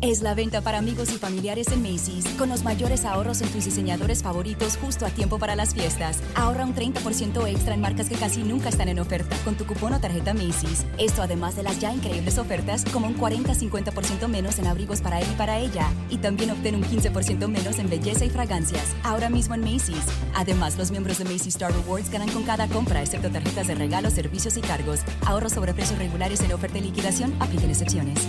Es la venta para amigos y familiares en Macy's, con los mayores ahorros en tus diseñadores favoritos justo a tiempo para las fiestas. Ahorra un 30% extra en marcas que casi nunca están en oferta con tu cupón o tarjeta Macy's. Esto además de las ya increíbles ofertas como un 40-50% menos en abrigos para él y para ella. Y también obtén un 15% menos en belleza y fragancias, ahora mismo en Macy's. Además, los miembros de Macy's Star Rewards ganan con cada compra, excepto tarjetas de regalo, servicios y cargos. Ahorros sobre precios regulares en oferta y liquidación, apliquen excepciones.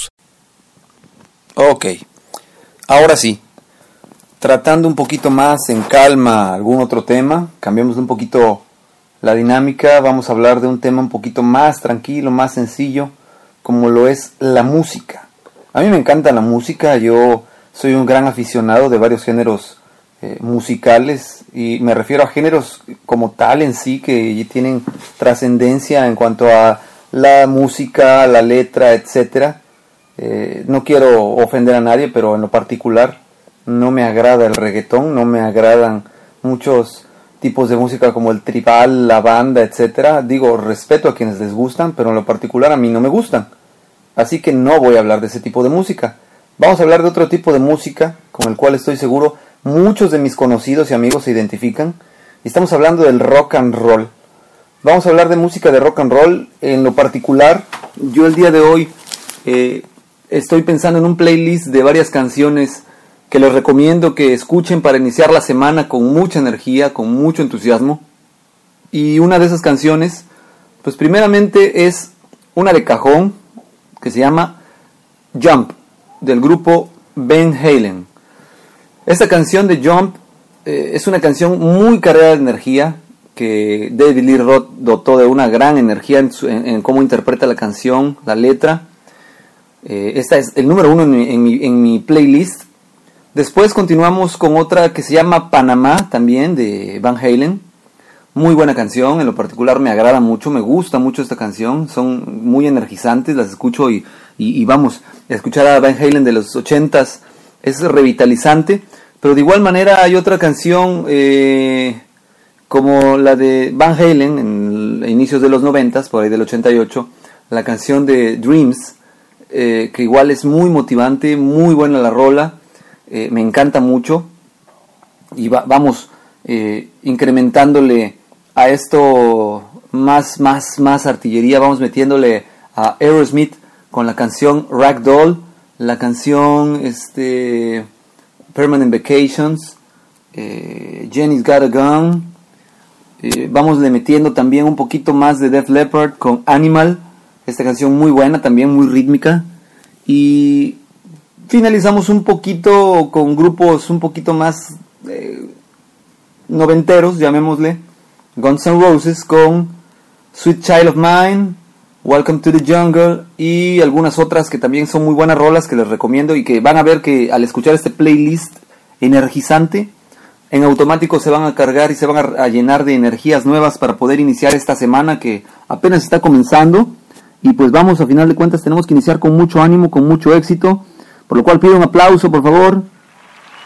Ok, ahora sí, tratando un poquito más en calma algún otro tema, cambiamos un poquito la dinámica, vamos a hablar de un tema un poquito más tranquilo, más sencillo, como lo es la música. A mí me encanta la música, yo soy un gran aficionado de varios géneros musicales, y me refiero a géneros como tal en sí, que tienen trascendencia en cuanto a la música, la letra, etcétera. No quiero ofender a nadie, pero en lo particular no me agrada el reggaetón, no me agradan muchos tipos de música como el tribal, la banda, etcétera. Digo, respeto a quienes les gustan, pero en lo particular a mí no me gustan. Así que no voy a hablar de ese tipo de música. Vamos a hablar de otro tipo de música con el cual estoy seguro muchos de mis conocidos y amigos se identifican. Estamos hablando del rock and roll. Vamos a hablar de música de rock and roll. En lo particular, yo el día de hoy estoy pensando en un playlist de varias canciones que les recomiendo que escuchen para iniciar la semana con mucha energía, con mucho entusiasmo. Y una de esas canciones, pues primeramente es una de cajón que se llama Jump, del grupo Van Halen. Esta canción de Jump es una canción muy cargada de energía, que David Lee Roth dotó de una gran energía en cómo interpreta la canción, la letra. Esta es el número 1 en mi playlist. Después continuamos con otra que se llama Panamá, también de Van Halen. Muy buena canción, en lo particular me agrada mucho, me gusta mucho esta canción. Son muy energizantes, las escucho y vamos, escuchar a Van Halen de los 80s es revitalizante. Pero de igual manera hay otra canción como la de Van Halen en inicios de los 90s, por ahí del 88, la canción de Dreams, que igual es muy motivante, muy buena la rola, me encanta mucho, y vamos incrementándole a esto más artillería, vamos metiéndole a Aerosmith con la canción Ragdoll, la canción Permanent Vacations, Jenny's Got a Gun, vamos le metiendo también un poquito más de Def Leppard con Animal. Esta canción muy buena, también muy rítmica. Y finalizamos un poquito con grupos un poquito más noventeros, llamémosle. Guns N' Roses con Sweet Child of Mine, Welcome to the Jungle y algunas otras que también son muy buenas rolas que les recomiendo y que van a ver que al escuchar este playlist energizante, en automático se van a cargar y se van a llenar de energías nuevas para poder iniciar esta semana que apenas está comenzando. Y pues vamos, a final de cuentas tenemos que iniciar con mucho ánimo, con mucho éxito, por lo cual pido un aplauso, por favor,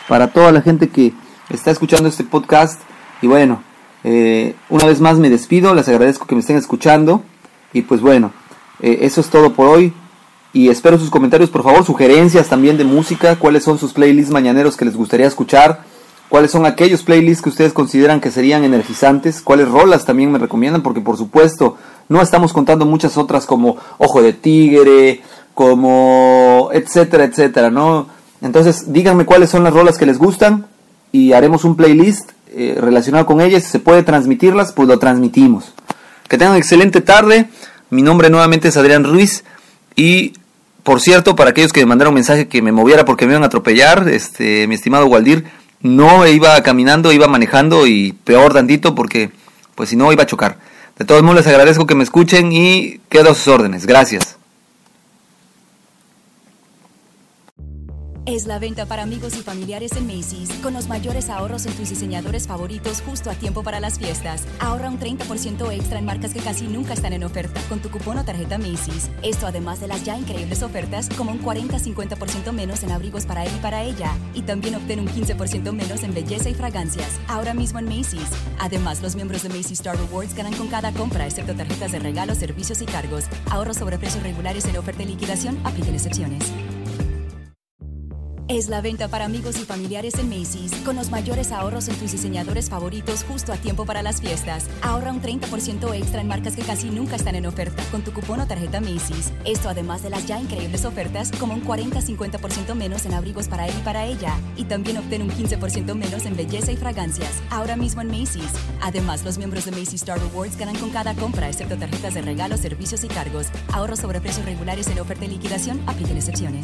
para toda la gente que está escuchando este podcast. Y bueno, una vez más me despido, les agradezco que me estén escuchando. Y pues bueno, eso es todo por hoy. Y espero sus comentarios, por favor, sugerencias también de música, cuáles son sus playlists mañaneros que les gustaría escuchar, cuáles son aquellos playlists que ustedes consideran que serían energizantes, cuáles rolas también me recomiendan, porque por supuesto no estamos contando muchas otras como Ojo de Tigre, como etcétera, etcétera, ¿no? Entonces díganme cuáles son las rolas que les gustan y haremos un playlist relacionado con ellas. Si se puede transmitirlas, pues lo transmitimos. Que tengan excelente tarde. Mi nombre nuevamente es Adrián Ruiz y, por cierto, para aquellos que me mandaron un mensaje que me moviera porque me iban a atropellar, mi estimado Waldir, no iba caminando, iba manejando y peor tantito porque, pues si no, iba a chocar. De todos modos, les agradezco que me escuchen y quedo a sus órdenes. Gracias. Es la venta para amigos y familiares en Macy's, con los mayores ahorros en tus diseñadores favoritos justo a tiempo para las fiestas. Ahorra un 30% extra en marcas que casi nunca están en oferta con tu cupón o tarjeta Macy's. Esto además de las ya increíbles ofertas como un 40-50% menos en abrigos para él y para ella. Y también obtén un 15% menos en belleza y fragancias, ahora mismo en Macy's. Además, los miembros de Macy's Star Rewards ganan con cada compra, excepto tarjetas de regalo, servicios y cargos. Ahorros sobre precios regulares en oferta y liquidación, apliquen excepciones. Es la venta para amigos y familiares en Macy's, con los mayores ahorros en tus diseñadores favoritos justo a tiempo para las fiestas. Ahorra un 30% extra en marcas que casi nunca están en oferta con tu cupón o tarjeta Macy's. Esto además de las ya increíbles ofertas como un 40-50% menos en abrigos para él y para ella. Y también obtén un 15% menos en belleza y fragancias, ahora mismo en Macy's. Además, los miembros de Macy's Star Rewards ganan con cada compra, excepto tarjetas de regalo, servicios y cargos. Ahorros sobre precios regulares en oferta y liquidación, apliquen excepciones.